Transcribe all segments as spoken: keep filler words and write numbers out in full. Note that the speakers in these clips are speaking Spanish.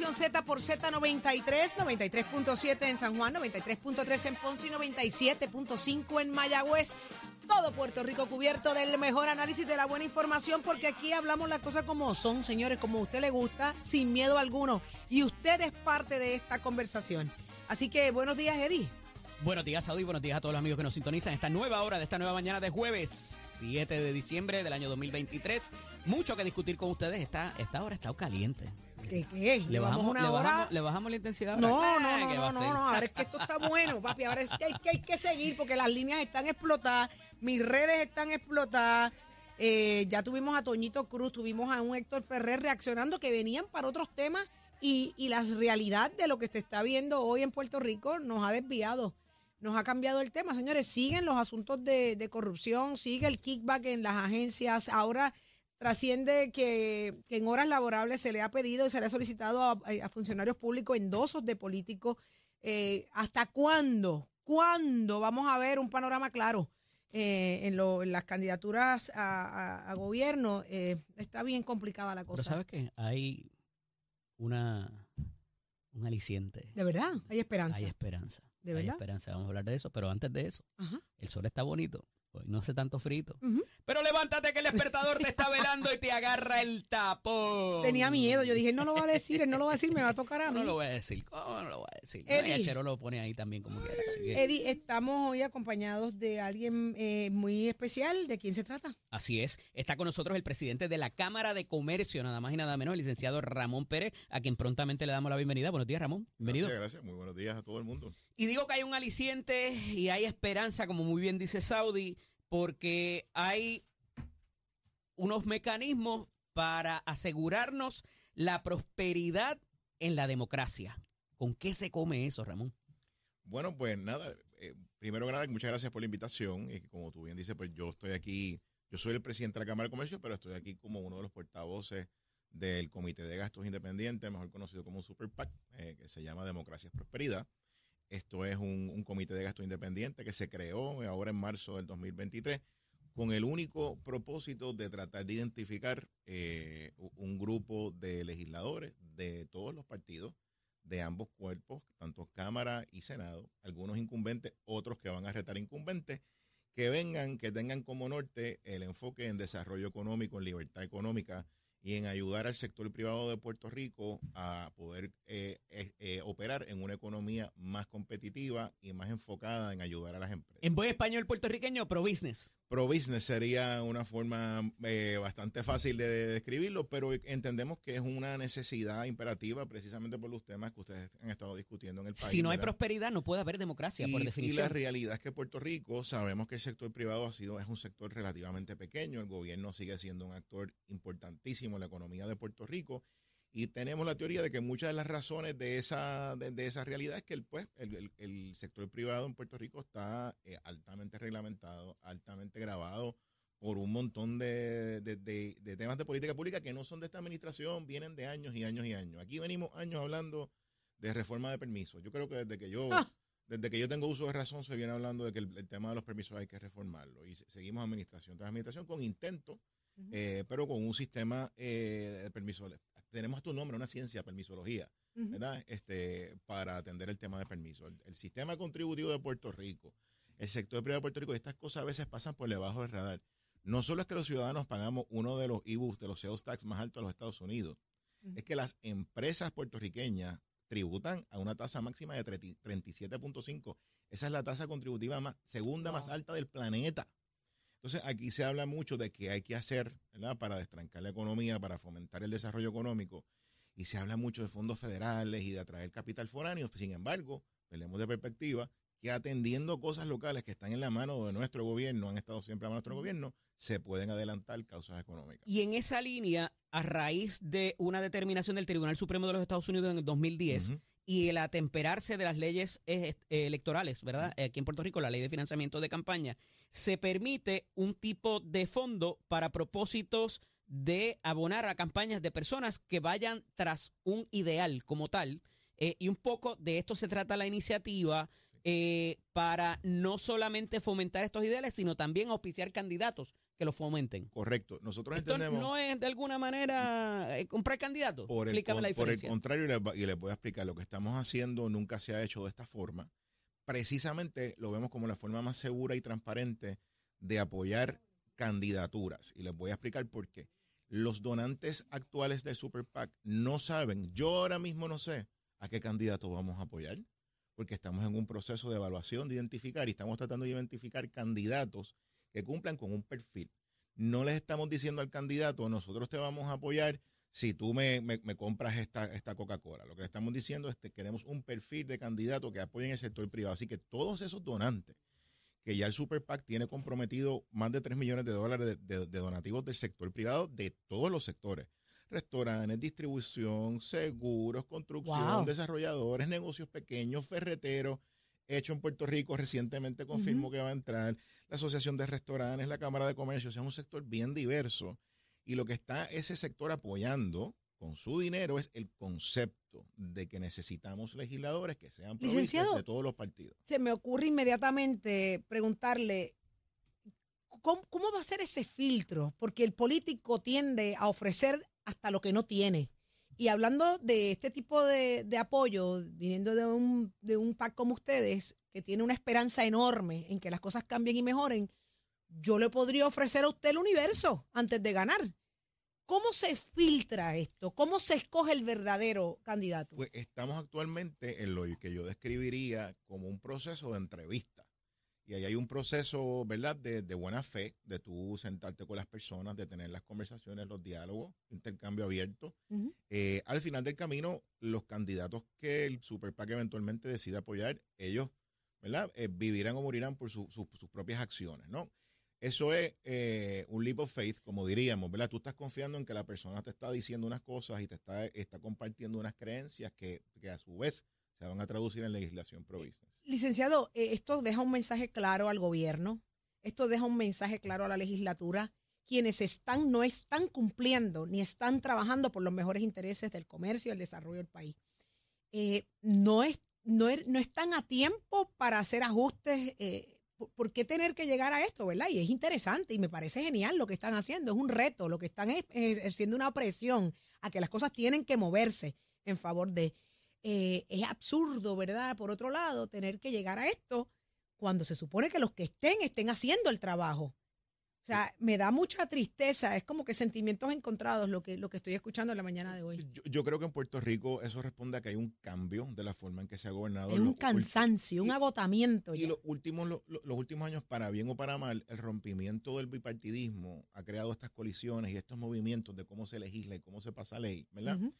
Nación Z por Z noventa y tres, noventa y tres punto siete en San Juan, noventa y tres punto tres en Ponce y noventa y siete punto cinco en Mayagüez. Todo Puerto Rico cubierto del mejor análisis, de la buena información, porque aquí hablamos las cosas como son, señores, como a usted le gusta, sin miedo alguno. Y usted es parte de esta conversación. Así que buenos días, Eddie. Buenos días, Saudi. Buenos días a todos los amigos que nos sintonizan esta nueva hora de esta nueva mañana de jueves siete de diciembre del año dos mil veintitrés. Mucho que discutir con ustedes. Esta, esta hora ha estado caliente. ¿Qué, qué? ¿Le bajamos una hora? ¿Le bajamos la intensidad? No, no, no, no, no, ahora es que esto está bueno, papi. Ahora es que hay que, hay que seguir porque las líneas están explotadas, mis redes están explotadas. Eh, ya tuvimos a Toñito Cruz, tuvimos a un Héctor Ferrer reaccionando que venían para otros temas y, y la realidad de lo que se está viendo hoy en Puerto Rico nos ha desviado, nos ha cambiado el tema. Señores, siguen los asuntos de, de corrupción, sigue el kickback en las agencias, ahora trasciende que, que en horas laborables se le ha pedido y se le ha solicitado a, a funcionarios públicos endosos de políticos. Eh, ¿Hasta cuándo? ¿Cuándo vamos a ver un panorama claro eh, en, lo, en las candidaturas a, a, a gobierno? Eh, está bien complicada la cosa. Pero ¿sabes qué? Hay una, un aliciente. ¿De verdad? Hay esperanza. Hay esperanza. ¿De verdad? Hay esperanza. Vamos a hablar de eso, pero antes de eso, ajá, el sol está bonito. No hace tanto frito. Uh-huh. Pero levántate que el despertador te está velando y te agarra el tapón. Tenía miedo. Yo dije, él no lo va a decir, él no lo va a decir, me va a tocar a mí. No lo voy a decir. ¿Cómo no lo voy a decir? Eddie. No, Chero lo pone ahí también como quiera. Eddie, estamos hoy acompañados de alguien eh, muy especial. ¿De quién se trata? Así es. Está con nosotros el presidente de la Cámara de Comercio, nada más y nada menos, el licenciado Ramón Pérez, a quien prontamente le damos la bienvenida. Buenos días, Ramón. Bienvenido. Gracias, gracias. Muy buenos días a todo el mundo. Y digo que hay un aliciente y hay esperanza, como muy bien dice Saudi, porque hay unos mecanismos para asegurarnos la prosperidad en la democracia. ¿Con qué se come eso, Ramón? Bueno, pues nada, eh, primero que nada, muchas gracias por la invitación. Eh, como tú bien dices, pues yo estoy aquí, yo soy el presidente de la Cámara de Comercio, pero estoy aquí como uno de los portavoces del Comité de Gastos Independientes, mejor conocido como Super PAC, eh, que se llama Democracia y Prosperidad. Esto es un, un comité de gastos independiente que se creó ahora en marzo del dos mil veintitrés con el único propósito de tratar de identificar eh, un grupo de legisladores de todos los partidos, de ambos cuerpos, tanto Cámara y Senado, algunos incumbentes, otros que van a retar incumbentes, que vengan, que tengan como norte el enfoque en desarrollo económico, en libertad económica y en ayudar al sector privado de Puerto Rico a poder eh, eh, operar en una economía más competitiva y más enfocada en ayudar a las empresas. En buen español puertorriqueño, pro business. Pro business sería una forma eh, bastante fácil de describirlo, pero entendemos que es una necesidad imperativa precisamente por los temas que ustedes han estado discutiendo en el país. Si no hay, ¿verdad?, prosperidad, no puede haber democracia, y, por definición. Y la realidad es que Puerto Rico, sabemos que el sector privado ha sido es un sector relativamente pequeño, el gobierno sigue siendo un actor importantísimo en la economía de Puerto Rico, y tenemos la teoría de que muchas de las razones de esa, de, de esa realidad es que el, pues, el, el, el sector privado en Puerto Rico está eh, altamente reglamentado, altamente grabado por un montón de, de, de, de temas de política pública que no son de esta administración, vienen de años y años y años. Aquí venimos años hablando de reforma de permisos. Yo creo que desde que yo, ah. desde que yo tengo uso de razón se viene hablando de que el, el tema de los permisos hay que reformarlo. Y seguimos administración tras administración con intentos, uh-huh. eh, pero con un sistema eh, de permisos. Tenemos tu nombre, una ciencia, permisología, uh-huh. ¿verdad? Este, para atender el tema de permisos. El, el sistema contributivo de Puerto Rico, el sector privado de Puerto Rico, estas cosas a veces pasan por debajo del radar. No solo es que los ciudadanos pagamos uno de los I B U S, de los sales tax más altos de los Estados Unidos, uh-huh. es que las empresas puertorriqueñas tributan a una tasa máxima de treinta y siete punto cinco. Esa es la tasa contributiva más, segunda wow. más alta del planeta. Entonces, aquí se habla mucho de qué hay que hacer, ¿verdad?, para destrancar la economía, para fomentar el desarrollo económico. Y se habla mucho de fondos federales y de atraer capital foráneo. Sin embargo, perdemos de perspectiva que atendiendo cosas locales que están en la mano de nuestro gobierno, han estado siempre a mano de nuestro gobierno, se pueden adelantar causas económicas. Y en esa línea, a raíz de una determinación del Tribunal Supremo de los Estados Unidos en el dos mil diez, uh-huh. y el atemperarse de las leyes electorales, ¿verdad? Aquí en Puerto Rico, la ley de financiamiento de campaña, se permite un tipo de fondo para propósitos de abonar a campañas de personas que vayan tras un ideal como tal. Eh, y un poco de esto se trata la iniciativa, eh, para no solamente fomentar estos ideales, sino también auspiciar candidatos que los fomenten. Correcto. Nosotros Esto entendemos... no es de alguna manera eh, comprar candidatos. Por el, con, la por el contrario, y les, y les voy a explicar, lo que estamos haciendo nunca se ha hecho de esta forma. Precisamente lo vemos como la forma más segura y transparente de apoyar candidaturas. Y les voy a explicar por qué. Los donantes actuales del Super PAC no saben, yo ahora mismo no sé a qué candidato vamos a apoyar, porque estamos en un proceso de evaluación, de identificar, y estamos tratando de identificar candidatos que cumplan con un perfil. No les estamos diciendo al candidato, nosotros te vamos a apoyar si tú me, me, me compras esta, esta Coca-Cola. Lo que le estamos diciendo es que queremos un perfil de candidato que apoye en el sector privado. Así que todos esos donantes, que ya el Super PAC tiene comprometido más de tres millones de dólares de, de, de donativos del sector privado, de todos los sectores. Restaurantes, distribución, seguros, construcción, wow. desarrolladores, negocios pequeños, ferreteros, hecho en Puerto Rico, recientemente confirmó uh-huh. que va a entrar, la Asociación de Restaurantes, la Cámara de Comercio, o sea, es un sector bien diverso. Y lo que está ese sector apoyando con su dinero es el concepto de que necesitamos legisladores que sean provistas de todos los partidos. Se me ocurre inmediatamente preguntarle, ¿cómo, cómo va a ser ese filtro? Porque el político tiende a ofrecer hasta lo que no tiene. Y hablando de este tipo de, de apoyo, viniendo de un, de un PAC como ustedes, que tiene una esperanza enorme en que las cosas cambien y mejoren, yo le podría ofrecer a usted el universo antes de ganar. ¿Cómo se filtra esto? ¿Cómo se escoge el verdadero candidato? Pues estamos actualmente en lo que yo describiría como un proceso de entrevista. Y ahí hay un proceso, ¿verdad?, de, de buena fe, de tú sentarte con las personas, de tener las conversaciones, los diálogos, intercambio abierto. Uh-huh. Eh, al final del camino, los candidatos que el Super PAC eventualmente decida apoyar, ellos, ¿verdad?, eh, vivirán o morirán por su, su, sus propias acciones, ¿no? Eso es eh, un leap of faith, como diríamos, ¿verdad? Tú estás confiando en que la persona te está diciendo unas cosas y te está, está compartiendo unas creencias que, que a su vez se van a traducir en legislación provista. Licenciado, eh, esto deja un mensaje claro al gobierno, esto deja un mensaje claro a la legislatura. Quienes están no están cumpliendo ni están trabajando por los mejores intereses del comercio y el desarrollo del país. Eh, no, es, no, no están a tiempo para hacer ajustes. Eh, ¿Por qué tener que llegar a esto, verdad? Y es interesante y me parece genial lo que están haciendo. Es un reto, lo que están ejerciendo una presión a que las cosas tienen que moverse en favor de... Eh, es absurdo, ¿verdad? Por otro lado, tener que llegar a esto cuando se supone que los que estén, estén haciendo el trabajo. O sea, me da mucha tristeza, es como que sentimientos encontrados lo que, lo que estoy escuchando en la mañana de hoy. Yo, yo creo que en Puerto Rico eso responde a que hay un cambio de la forma en que se ha gobernado. Hay un cansancio, un agotamiento. Y los últimos, los, los últimos años, para bien o para mal, el rompimiento del bipartidismo ha creado estas colisiones y estos movimientos de cómo se legisla y cómo se pasa ley, ¿verdad? Uh-huh.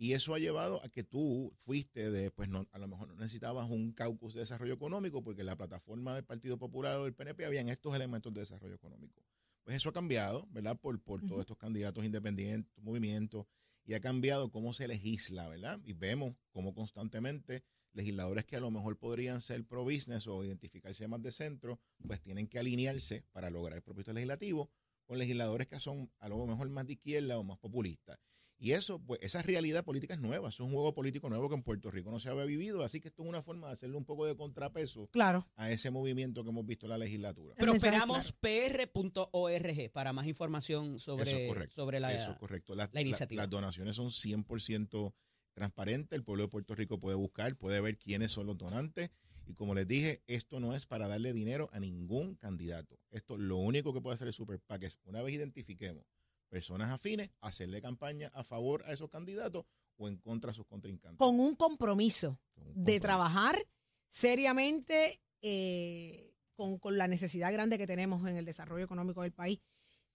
Y eso ha llevado a que tú fuiste de, pues no, a lo mejor no necesitabas un caucus de desarrollo económico porque en la plataforma del Partido Popular o del P N P habían estos elementos de desarrollo económico. Pues eso ha cambiado, ¿verdad? Por, por uh-huh. todos estos candidatos independientes, movimientos, y ha cambiado cómo se legisla, ¿verdad? Y vemos cómo constantemente legisladores que a lo mejor podrían ser pro-business o identificarse más de centro, pues tienen que alinearse para lograr el propósito legislativo con legisladores que son a lo mejor más de izquierda o más populistas. Y eso, pues, esa realidad política es nueva, es un juego político nuevo que en Puerto Rico no se había vivido, así que esto es una forma de hacerle un poco de contrapeso claro. a ese movimiento que hemos visto en la legislatura. Prosperamos claro. P R punto org para más información sobre, eso es sobre la, eso es correcto. La, la iniciativa. La, las donaciones son cien por ciento transparentes, el pueblo de Puerto Rico puede buscar, puede ver quiénes son los donantes, y como les dije, esto no es para darle dinero a ningún candidato. Esto lo único que puede hacer el Super PAC es, una vez identifiquemos personas afines, hacerle campaña a favor a esos candidatos o en contra a sus contrincantes. Con un compromiso, con un compromiso. de trabajar seriamente eh, con, con la necesidad grande que tenemos en el desarrollo económico del país,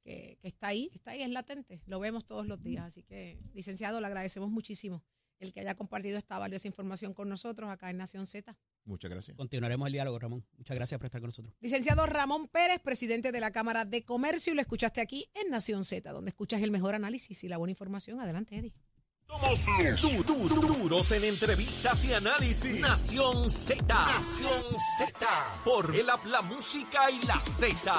que, que está ahí, está ahí, es latente, lo vemos todos los días. Así que, licenciado, le agradecemos muchísimo el que haya compartido esta valiosa información con nosotros acá en Nación Z. Muchas gracias. Continuaremos el diálogo, Ramón. Muchas gracias por estar con nosotros. Licenciado Ramón Pérez, presidente de la Cámara de Comercio, y lo escuchaste aquí en Nación Z, donde escuchas el mejor análisis y la buena información. Adelante, Eddie. Somos du, du, du, duros en entrevistas y análisis. Nación Z. Nación Z. Por el habla, música y la Z.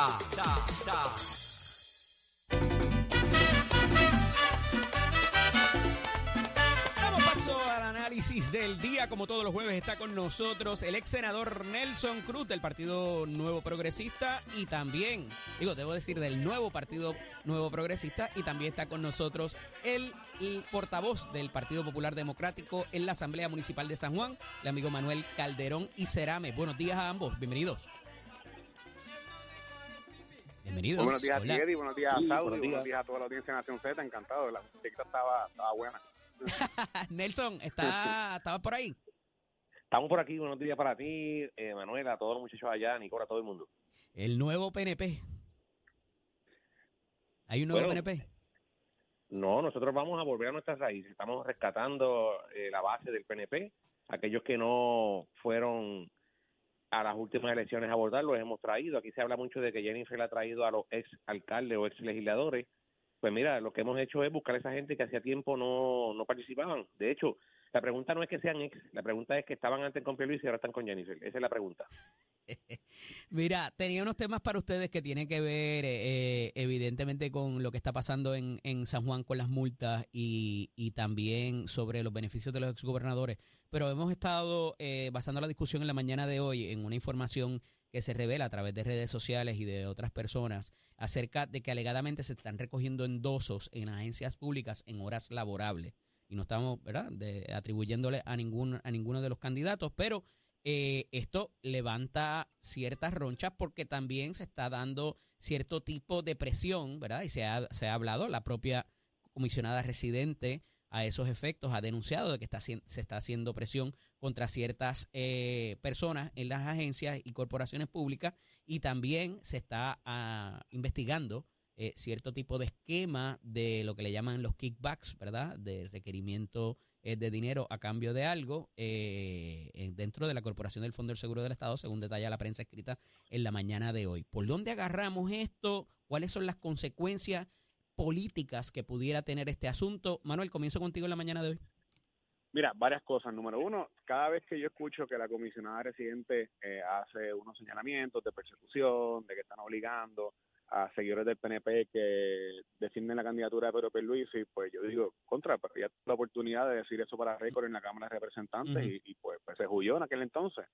análisis del día, como todos los jueves, está con nosotros el ex senador Nelson Cruz del Partido Nuevo Progresista y también, digo, debo decir, del nuevo Partido Nuevo Progresista, y también está con nosotros el, el portavoz del Partido Popular Democrático en la Asamblea Municipal de San Juan, el amigo Manuel Calderón y Cerame. Buenos días a ambos, bienvenidos. Bienvenidos. Buenos días, Diego, buenos días, Saudi, buenos, buenos días a toda la audiencia de NacionZ, encantado, la música estaba, estaba buena. Nelson, ¿está, ¿estaba por ahí? Estamos por aquí, buenos días para ti, eh, Manuela, a todos los muchachos allá, Nicola, a todo el mundo. El nuevo P N P. ¿Hay un nuevo bueno, P N P? No, nosotros vamos a volver a nuestras raíces, estamos rescatando eh, la base del P N P, aquellos que no fueron a las últimas elecciones a votar, los hemos traído. Aquí se habla mucho de que Jennifer ha traído a los ex alcaldes o ex legisladores. Pues mira, lo que hemos hecho es buscar a esa gente que hacía tiempo no, no participaban. De hecho, la pregunta no es que sean ex, la pregunta es que estaban antes con Pedro Luis y ahora están con Jennifer. Esa es la pregunta. Mira, tenía unos temas para ustedes que tienen que ver eh, evidentemente con lo que está pasando en, en San Juan con las multas y, y también sobre los beneficios de los exgobernadores, pero hemos estado eh, basando la discusión en la mañana de hoy en una información que se revela a través de redes sociales y de otras personas acerca de que alegadamente se están recogiendo endosos en agencias públicas en horas laborables y no estamos, ¿verdad?, de, atribuyéndole a, ningún, a ninguno de los candidatos, pero Eh, esto levanta ciertas ronchas porque también se está dando cierto tipo de presión, ¿verdad? Y se ha, se ha hablado, la propia comisionada residente a esos efectos ha denunciado de que está, se está haciendo presión contra ciertas eh, personas en las agencias y corporaciones públicas y también se está ah, investigando eh, cierto tipo de esquema de lo que le llaman los kickbacks, ¿verdad? De requerimiento de dinero a cambio de algo eh, dentro de la Corporación del Fondo del Seguro del Estado, según detalla la prensa escrita en la mañana de hoy. ¿Por dónde agarramos esto? ¿Cuáles son las consecuencias políticas que pudiera tener este asunto? Manuel, comienzo contigo en la mañana de hoy. Mira, varias cosas. Número uno, cada vez que yo escucho que la comisionada residente eh, hace unos señalamientos de persecución, de que están obligando a seguidores del P N P que defienden la candidatura de Pedro Pérez Luis, y pues yo digo, contra, pero ya tuve la oportunidad de decir eso para récord en la Cámara de Representantes, uh-huh. y, y pues, pues se huyó en aquel entonces.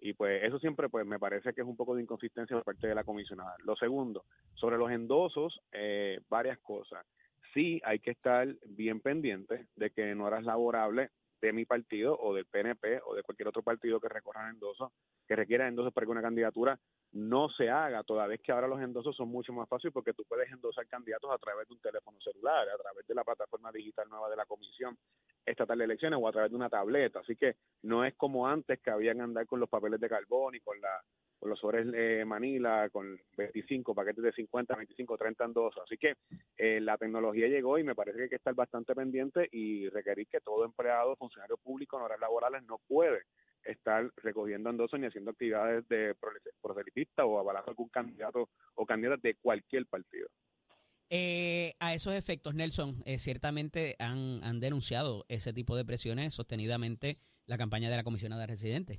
Y pues eso siempre pues me parece que es un poco de inconsistencia por parte de la comisionada. Lo segundo, sobre los endosos, eh, varias cosas. Sí hay que estar bien pendientes de que en horas laborables de mi partido o del P N P o de cualquier otro partido que recorran endosos, que requieran endosos para que una candidatura no se haga, toda vez que ahora los endosos son mucho más fáciles porque tú puedes endosar candidatos a través de un teléfono celular, a través de la plataforma digital nueva de la Comisión Estatal de Elecciones o a través de una tableta. Así que no es como antes que habían que andar con los papeles de carbón y con, la, con los sobres eh, Manila, con veinticinco paquetes de cincuenta, veinticinco, treinta endosos. Así que eh, la tecnología llegó y me parece que hay que estar bastante pendiente y requerir que todo empleado, funcionario público en horas laborales no puede estar recogiendo endosos ni haciendo actividades de proselitista o avalando algún candidato o candidata de cualquier partido. Eh, a esos efectos, Nelson, eh, ciertamente han, han denunciado ese tipo de presiones sostenidamente la campaña de la comisionada residente.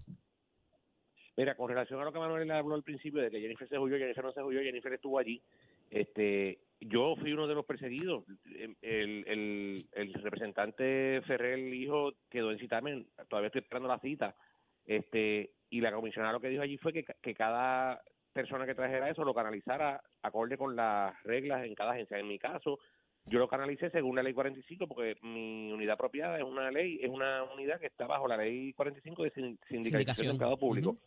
Mira, con relación a lo que Manuel habló al principio de que Jennifer se huyó, Jennifer no se huyó, Jennifer estuvo allí, este, yo fui uno de los perseguidos. El, el, el representante Ferrer, el hijo, quedó en citarme, todavía estoy esperando la cita. Este, y la comisionada lo que dijo allí fue que, que cada persona que trajera eso lo canalizara acorde con las reglas en cada agencia. En mi caso, yo lo canalicé según la ley cuarenta y cinco porque mi unidad propiada es una ley, es una unidad que está bajo la ley cuarenta y cinco de sindicalización, sindicación. Del mercado público. Uh-huh.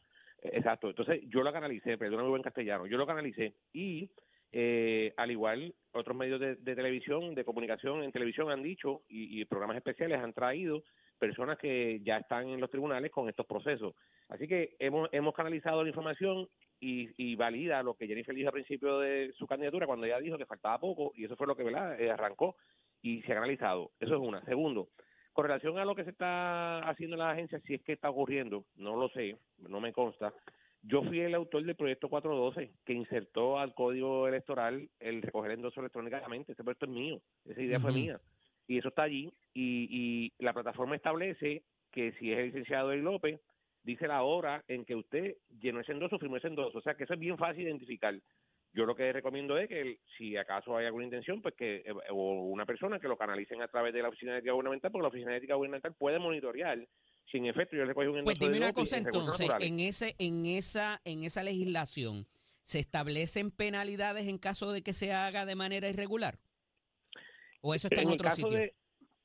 Exacto. Entonces, yo lo canalicé, perdón, muy buen castellano, yo lo canalicé y eh, al igual otros medios de, de televisión, de comunicación en televisión han dicho y, y programas especiales han traído personas que ya están en los tribunales con estos procesos. Así que hemos hemos canalizado la información y, y valida lo que Jennifer dijo al principio de su candidatura cuando ella dijo que faltaba poco y eso fue lo que, ¿verdad?, eh, arrancó y se ha canalizado. Eso es una. Segundo, con relación a lo que se está haciendo en las agencias, si es que está ocurriendo, no lo sé, no me consta. Yo fui el autor del proyecto cuatrocientos doce que insertó al código electoral el recoger endosos electrónicamente. Ese proyecto es mío, esa idea uh-huh. fue mía. Y eso está allí, y, y la plataforma establece que si es el licenciado Eli López, dice la hora en que usted llenó ese endoso, firmó ese endoso. O sea, que eso es bien fácil identificar. Yo lo que recomiendo es que, si acaso hay alguna intención, pues que o una persona que lo canalicen a través de la Oficina de Ética Gubernamental, porque la Oficina de Ética Gubernamental puede monitorear si en efecto yo le cogí un endoso. Pues dime de una cosa entonces, en ese en esa en esa legislación, ¿se establecen penalidades en caso de que se haga de manera irregular? ¿O eso está en, en otro sitio? De,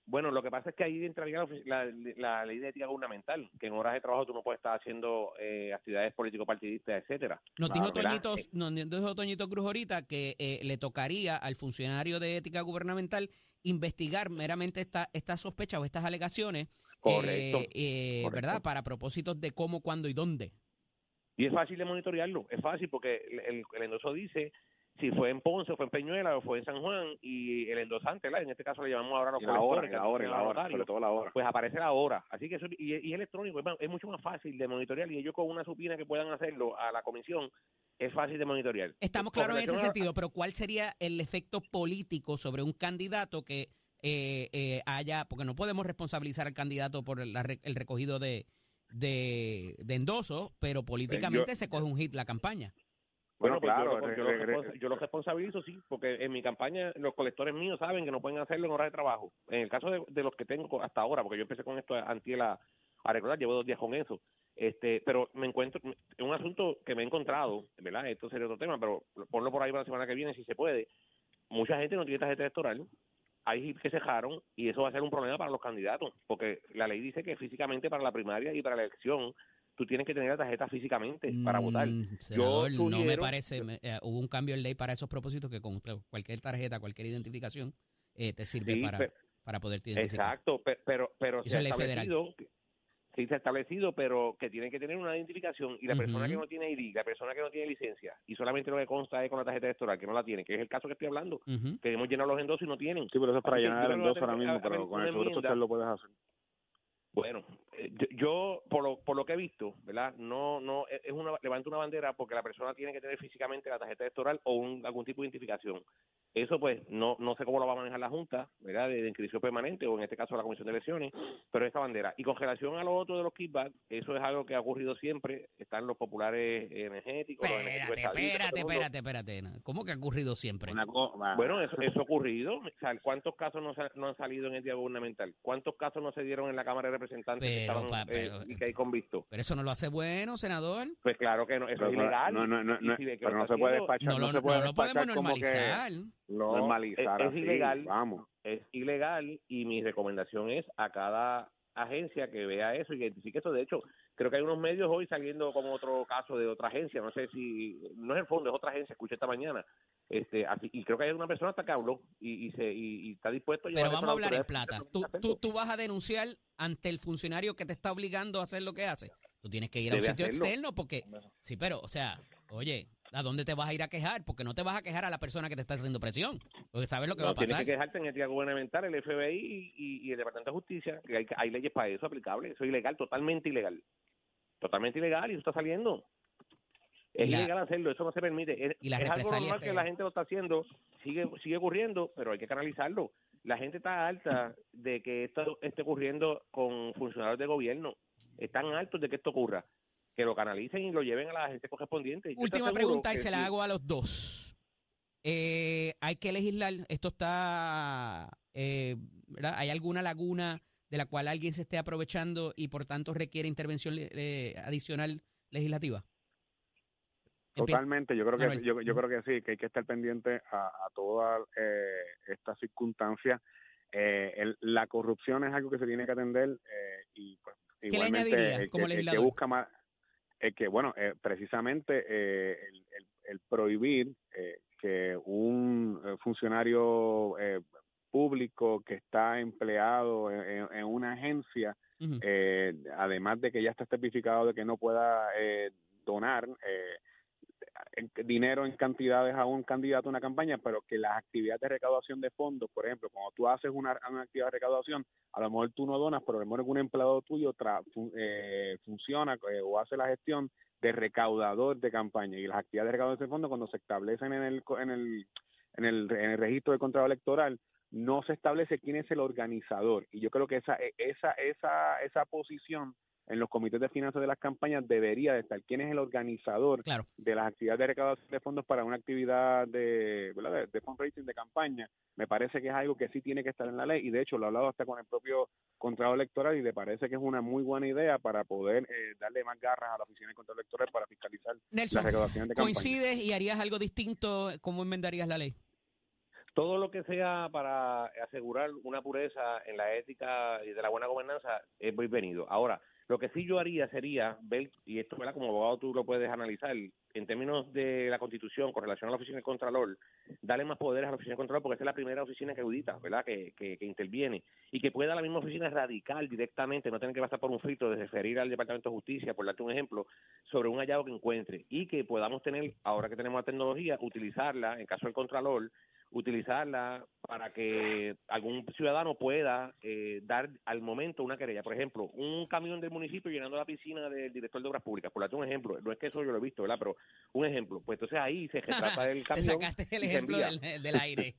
bueno, lo que pasa es que ahí entraría la, la, la ley de ética gubernamental, que en horas de trabajo tú no puedes estar haciendo eh, actividades político-partidistas, etcétera. Nos dijo, Toñito, nos dijo Toñito Cruz ahorita que eh, le tocaría al funcionario de ética gubernamental investigar meramente estas esta sospechas o estas alegaciones, correcto, eh, eh, correcto. ¿Verdad? Para propósitos de cómo, cuándo y dónde. Y es fácil de monitorearlo, es fácil porque el, el, el endoso dice si fue en Ponce, fue en Peñuela o fue en San Juan, y el endosante, ¿la? En este caso le llamamos ahora a los la hora, la hora, la hora, sobre todo la hora. Pues aparece la hora, así que eso, y, y es electrónico, es, es mucho más fácil de monitorear, y ellos con una supina que puedan hacerlo a la comisión, es fácil de monitorear. Estamos claros en ese sentido, pero ¿cuál sería el efecto político sobre un candidato que eh, eh, haya, porque no podemos responsabilizar al candidato por el, el recogido de... de, de endoso, pero políticamente yo, se coge un hit la campaña? Bueno, pues claro, yo, yo, lo, yo lo responsabilizo, sí, porque en mi campaña los colectores míos saben que no pueden hacerlo en horas de trabajo. En el caso de, de los que tengo hasta ahora, porque yo empecé con esto antes a, a recordar, llevo dos días con eso, este pero me encuentro, es un asunto que me he encontrado, ¿verdad? Esto sería otro tema, pero ponlo por ahí para la semana que viene si se puede. Mucha gente no tiene tarjeta electoral, hay hits que se dejaron, y eso va a ser un problema para los candidatos, porque la ley dice que físicamente para la primaria y para la elección tú tienes que tener la tarjeta físicamente mm, para votar. Senador, yo sugiero, no me parece, me, eh, hubo un cambio en ley para esos propósitos que con cualquier tarjeta, cualquier identificación eh, te sirve sí, para, pero, para poderte identificar. Exacto, pero, pero se ha establecido... Federal. Sí, se ha establecido, pero que tienen que tener una identificación, y la uh-huh. persona que no tiene I D, la persona que no tiene licencia, y solamente lo que consta es con la tarjeta electoral, que no la tiene, que es el caso que estoy hablando, uh-huh. que hemos llenado los endosos y no tienen. Sí, pero eso es para así llenar el endoso ahora mismo, pero con el seguro social lo puedes hacer. Bueno, yo, yo por, lo, por lo que he visto, ¿verdad? No, no, es una, levanto una bandera porque la persona tiene que tener físicamente la tarjeta electoral o un, algún tipo de identificación. Eso pues no no sé cómo lo va a manejar la Junta, ¿verdad? De, de inscripción permanente o en este caso la Comisión de Elecciones, pero esa bandera. Y con relación a lo otro de los kickbacks, eso es algo que ha ocurrido siempre, están los populares energéticos. Espérate, los energéticos espérate, espérate, espérate, espérate. ¿Cómo que ha ocurrido siempre? Una cosa, bueno, eso ha ocurrido. O sea, ¿cuántos casos no, no han salido en el día gubernamental? ¿Cuántos casos no se dieron en la Cámara de Representantes pero, que estaban, pa, pero, eh, y que hay convictos? Pero eso no lo hace bueno, senador. Pues claro que no, eso pero, es ilegal. No, no, no, no, si pero no se puede despachar. No, no, no, se puede no lo podemos normalizar. No, normalizar es, es así, ilegal, vamos. Es ilegal, y mi recomendación es a cada agencia que vea eso y identifique eso. De hecho, creo que hay unos medios hoy saliendo con otro caso de otra agencia, no sé si, no es el fondo, es otra agencia, escuché esta mañana, este así, y creo que hay una persona hasta que habló y, y, se, y, y está dispuesto a llevar. Pero vamos a hablar en plata. ¿Tú, tú, tú vas a denunciar ante el funcionario que te está obligando a hacer lo que hace? Tú tienes que ir a un sitio hacerlo. Externo porque, sí, pero, o sea, oye... ¿A dónde te vas a ir a quejar? Porque no te vas a quejar a la persona que te está haciendo presión, porque sabes lo que no, va a pasar. Tienes que quejarte en ética gubernamental, el F B I y, y, y el Departamento de Justicia, que hay, hay leyes para eso aplicables. Eso es ilegal, totalmente ilegal. Totalmente ilegal, y eso está saliendo. Es la, ilegal hacerlo, eso no se permite. Es, y la es algo normal que la gente lo está haciendo, sigue sigue ocurriendo, pero hay que canalizarlo. La gente está alta de que esto esté ocurriendo con funcionarios de gobierno. Están altos de que esto ocurra. Que lo canalicen y lo lleven a la agencia correspondiente. Última pregunta y se la hago a los dos. Eh, hay que legislar, esto está, eh, ¿verdad? ¿Hay alguna laguna de la cual alguien se esté aprovechando y por tanto requiere intervención eh, adicional legislativa? Totalmente, yo creo que yo, yo creo que sí, que hay que estar pendiente a, a toda eh, esta circunstancia. Eh, el, la corrupción es algo que se tiene que atender eh, y pues igualmente ¿qué le añadiría, el, como el, el que busca más es que, bueno, eh, precisamente eh, el, el, el prohibir eh, que un funcionario eh, público que está empleado en, en una agencia, uh-huh. eh, además de que ya está especificado de que no pueda eh, donar eh, dinero en cantidades a un candidato a una campaña, pero que las actividades de recaudación de fondos, por ejemplo, cuando tú haces una, una actividad de recaudación, a lo mejor tú no donas, pero a lo mejor un empleado tuyo tra, eh, funciona eh, o hace la gestión de recaudador de campaña, y las actividades de recaudación de fondos cuando se establecen en el en el en el, en el registro de contrato electoral no se establece quién es el organizador, y yo creo que esa esa esa esa posición en los comités de finanzas de las campañas debería de estar quién es el organizador, claro, de las actividades de recaudación de fondos para una actividad de, ¿verdad? De, de fundraising de campaña. Me parece que es algo que sí tiene que estar en la ley y de hecho lo he hablado hasta con el propio Contralor Electoral y le parece que es una muy buena idea para poder eh, darle más garras a la Oficina del Contralor Electoral para fiscalizar las recaudaciones de campaña. ¿Coincides y harías algo distinto? ¿Cómo enmendarías la ley? Todo lo que sea para asegurar una pureza en la ética y de la buena gobernanza es bienvenido. Ahora, lo que sí yo haría sería ver, y esto, ¿verdad?, como abogado tú lo puedes analizar, en términos de la Constitución con relación a la Oficina del Contralor, darle más poderes a la Oficina del Contralor porque esta es la primera oficina que audita, ¿verdad?, que, que, que interviene, y que pueda la misma oficina radical directamente, no tener que pasar por un filtro de referir al Departamento de Justicia, por darte un ejemplo, sobre un hallazgo que encuentre, y que podamos tener, ahora que tenemos la tecnología, utilizarla, en caso del Contralor, utilizarla para que algún ciudadano pueda eh, dar al momento una querella. Por ejemplo, un camión del municipio llenando la piscina del director de Obras Públicas, por darte un ejemplo, no es que eso yo lo he visto, ¿verdad?, pero un ejemplo, pues entonces ahí se trata del camión. Te sacaste el ejemplo del, del aire.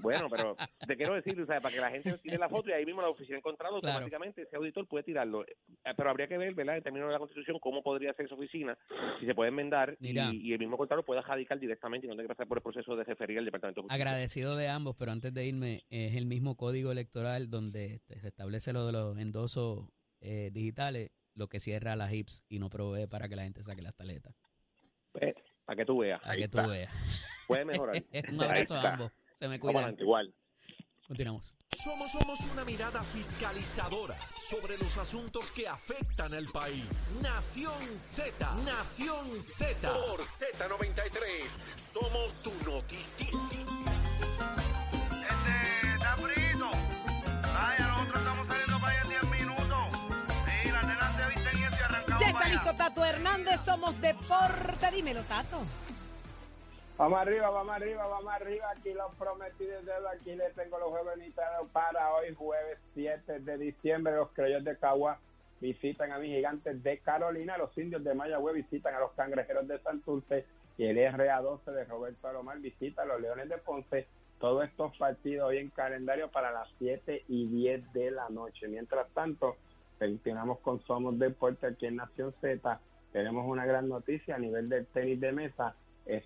Bueno, pero te quiero decir, o sea, para que la gente tire la foto y ahí mismo la oficina encontrado, claro, automáticamente ese auditor puede tirarlo. Pero habría que ver, ¿verdad?, en términos de la Constitución, cómo podría ser esa oficina, si se puede enmendar y, y el mismo contralor pueda radicar directamente y no tenga que pasar por el proceso de referir al Departamento. Agradecido de ambos, pero antes de irme, es el mismo código electoral donde se establece lo de los endosos eh, digitales, lo que cierra las I P S y no provee para que la gente saque las tarjetas. Pues, para que tú veas. Para que está. Tú veas. Puede mejorar. Un abrazo a ambos. Se me cuidan. Adelante, igual. Continuamos. Somos, somos una mirada fiscalizadora sobre los asuntos que afectan al país. Nación Z, Nación Z. Por Z noventa y tres, somos su noticiero. Este está frito. Vaya, nosotros estamos saliendo para allá en diez minutos. Sí, la nena se viste y se arrancamos. Ya está listo Tato Hernández, somos Deporte. Dímelo, Tato. Vamos arriba, vamos arriba, vamos arriba. Aquí los prometí de dedo, aquí les tengo los juegos invitados para hoy, jueves siete de diciembre. Los Criollos de Cagua visitan a mis Gigantes de Carolina, los Indios de Mayagüez visitan a los Cangrejeros de Santurce y el R A doce de Roberto Alomar visita a los Leones de Ponce. Todos estos partidos hoy en calendario para las siete y diez de la noche. Mientras tanto, continuamos con Somos Deporte aquí en Nación Z. Tenemos una gran noticia a nivel del tenis de mesa.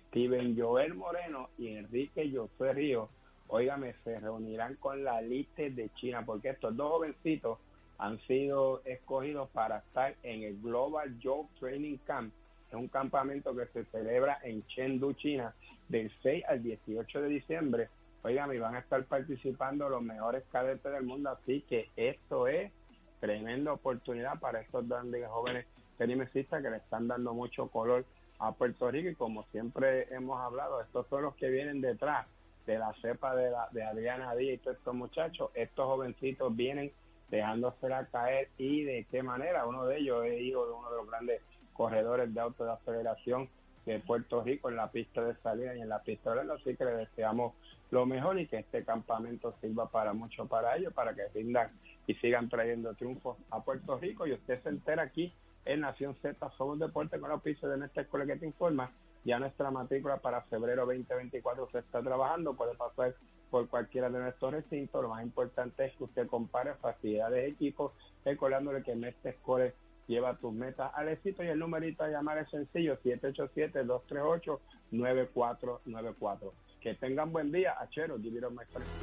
Steven Joel Moreno y Enrique Josué Río, óigame, se reunirán con la elite de China porque estos dos jovencitos han sido escogidos para estar en el Global Youth Training Camp. Es un campamento que se celebra en Chengdu, China, del seis al dieciocho de diciembre. Óigame, van a estar participando los mejores cadetes del mundo, así que esto es tremenda oportunidad para estos grandes jóvenes tenistas que le están dando mucho color a Puerto Rico, y como siempre hemos hablado, estos son los que vienen detrás de la cepa de, la, de Adriana Díaz y todos estos muchachos. Estos jovencitos vienen dejándosela caer, y de qué manera. Uno de ellos es hijo de uno de los grandes corredores de auto de aceleración de Puerto Rico en la pista de salida y en la pista de largo, así que le deseamos lo mejor y que este campamento sirva para mucho para ellos, para que rindan y sigan trayendo triunfos a Puerto Rico. Y usted se entera aquí en Nación Z, Somos Deporte, con los pisos de Nest College que te informa. Ya nuestra matrícula para febrero veinte veinticuatro se está trabajando, puede pasar por cualquiera de nuestros recintos. Lo más importante es que usted compare facilidades, equipos, recordándole que Nest College lleva tus metas al éxito, y el numerito a llamar es sencillo, siete ocho siete, dos tres ocho, nueve cuatro nueve cuatro. Que tengan buen día, hacheros.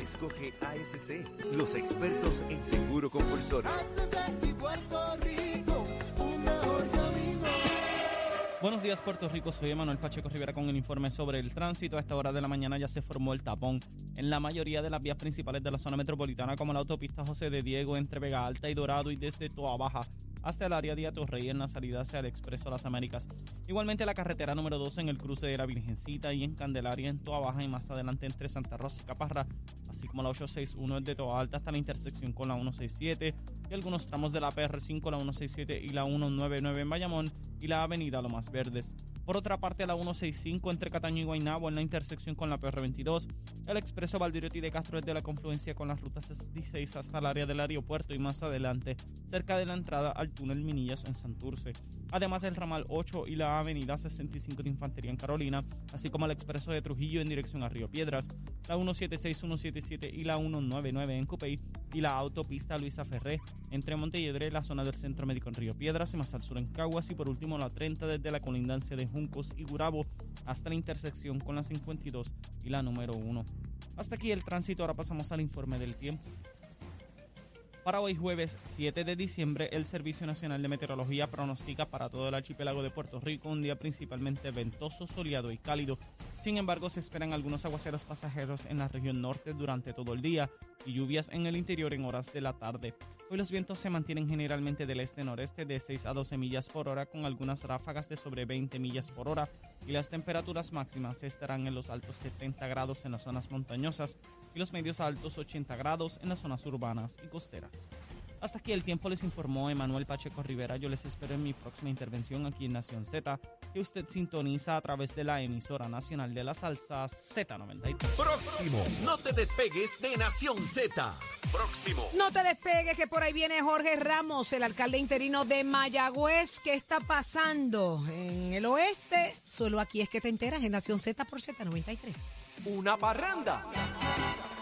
Escoge A S C, los expertos en seguro compulsorio. A S C y Puerto Rico. Buenos días, Puerto Rico, soy Manuel Pacheco Rivera con el informe sobre el tránsito. A esta hora de la mañana ya se formó el tapón en la mayoría de las vías principales de la zona metropolitana, como la autopista José de Diego entre Vega Alta y Dorado, y desde Toa Baja hasta el área de Atorrey en la salida hacia el Expreso Las Américas. Igualmente la carretera número doce en el cruce de la Virgencita y en Candelaria en Toa Baja, y más adelante entre Santa Rosa y Caparra, así como la ochocientos sesenta y uno de Toa Alta hasta la intersección con la ciento sesenta y siete y algunos tramos de la P R cinco, la ciento sesenta y siete y la ciento noventa y nueve en Bayamón y la avenida Lomas Verdes. Por otra parte, la ciento sesenta y cinco entre Cataño y Guaynabo en la intersección con la P R veintidós, el expreso Valdirotti de Castro desde la confluencia con la ruta sesenta y seis hasta el área del aeropuerto y más adelante, cerca de la entrada al túnel Minillas en Santurce. Además, el ramal ocho y la avenida sesenta y cinco de Infantería en Carolina, así como el expreso de Trujillo en dirección a Río Piedras, la ciento setenta y seis, ciento setenta y siete y la ciento noventa y nueve en Cupey y la autopista Luisa Ferré entre Montelledre, la zona del Centro Médico en Río Piedras y más al sur en Caguas, y por último la treinta desde la colindancia de Juncos y Gurabo hasta la intersección con la cincuenta y dos y la número uno. Hasta aquí el tránsito, ahora pasamos al informe del tiempo. Para hoy jueves siete de diciembre, el Servicio Nacional de Meteorología pronostica para todo el archipiélago de Puerto Rico un día principalmente ventoso, soleado y cálido. Sin embargo, se esperan algunos aguaceros pasajeros en la región norte durante todo el día y lluvias en el interior en horas de la tarde. Hoy los vientos se mantienen generalmente del este-noreste de seis a doce millas por hora con algunas ráfagas de sobre veinte millas por hora y las temperaturas máximas estarán en los altos setenta grados en las zonas montañosas y los medios a altos ochenta grados en las zonas urbanas y costeras. Hasta aquí el tiempo, les informó Emanuel Pacheco Rivera. Yo les espero en mi próxima intervención aquí en Nación Z, que usted sintoniza a través de la emisora nacional de la salsa Z noventa y tres. Próximo, no te despegues de Nación Z. Próximo. No te despegues, que por ahí viene Jorge Ramos, el alcalde interino de Mayagüez. ¿Qué está pasando en el oeste? Solo aquí es que te enteras en Nación Z por Z noventa y tres. Una parranda.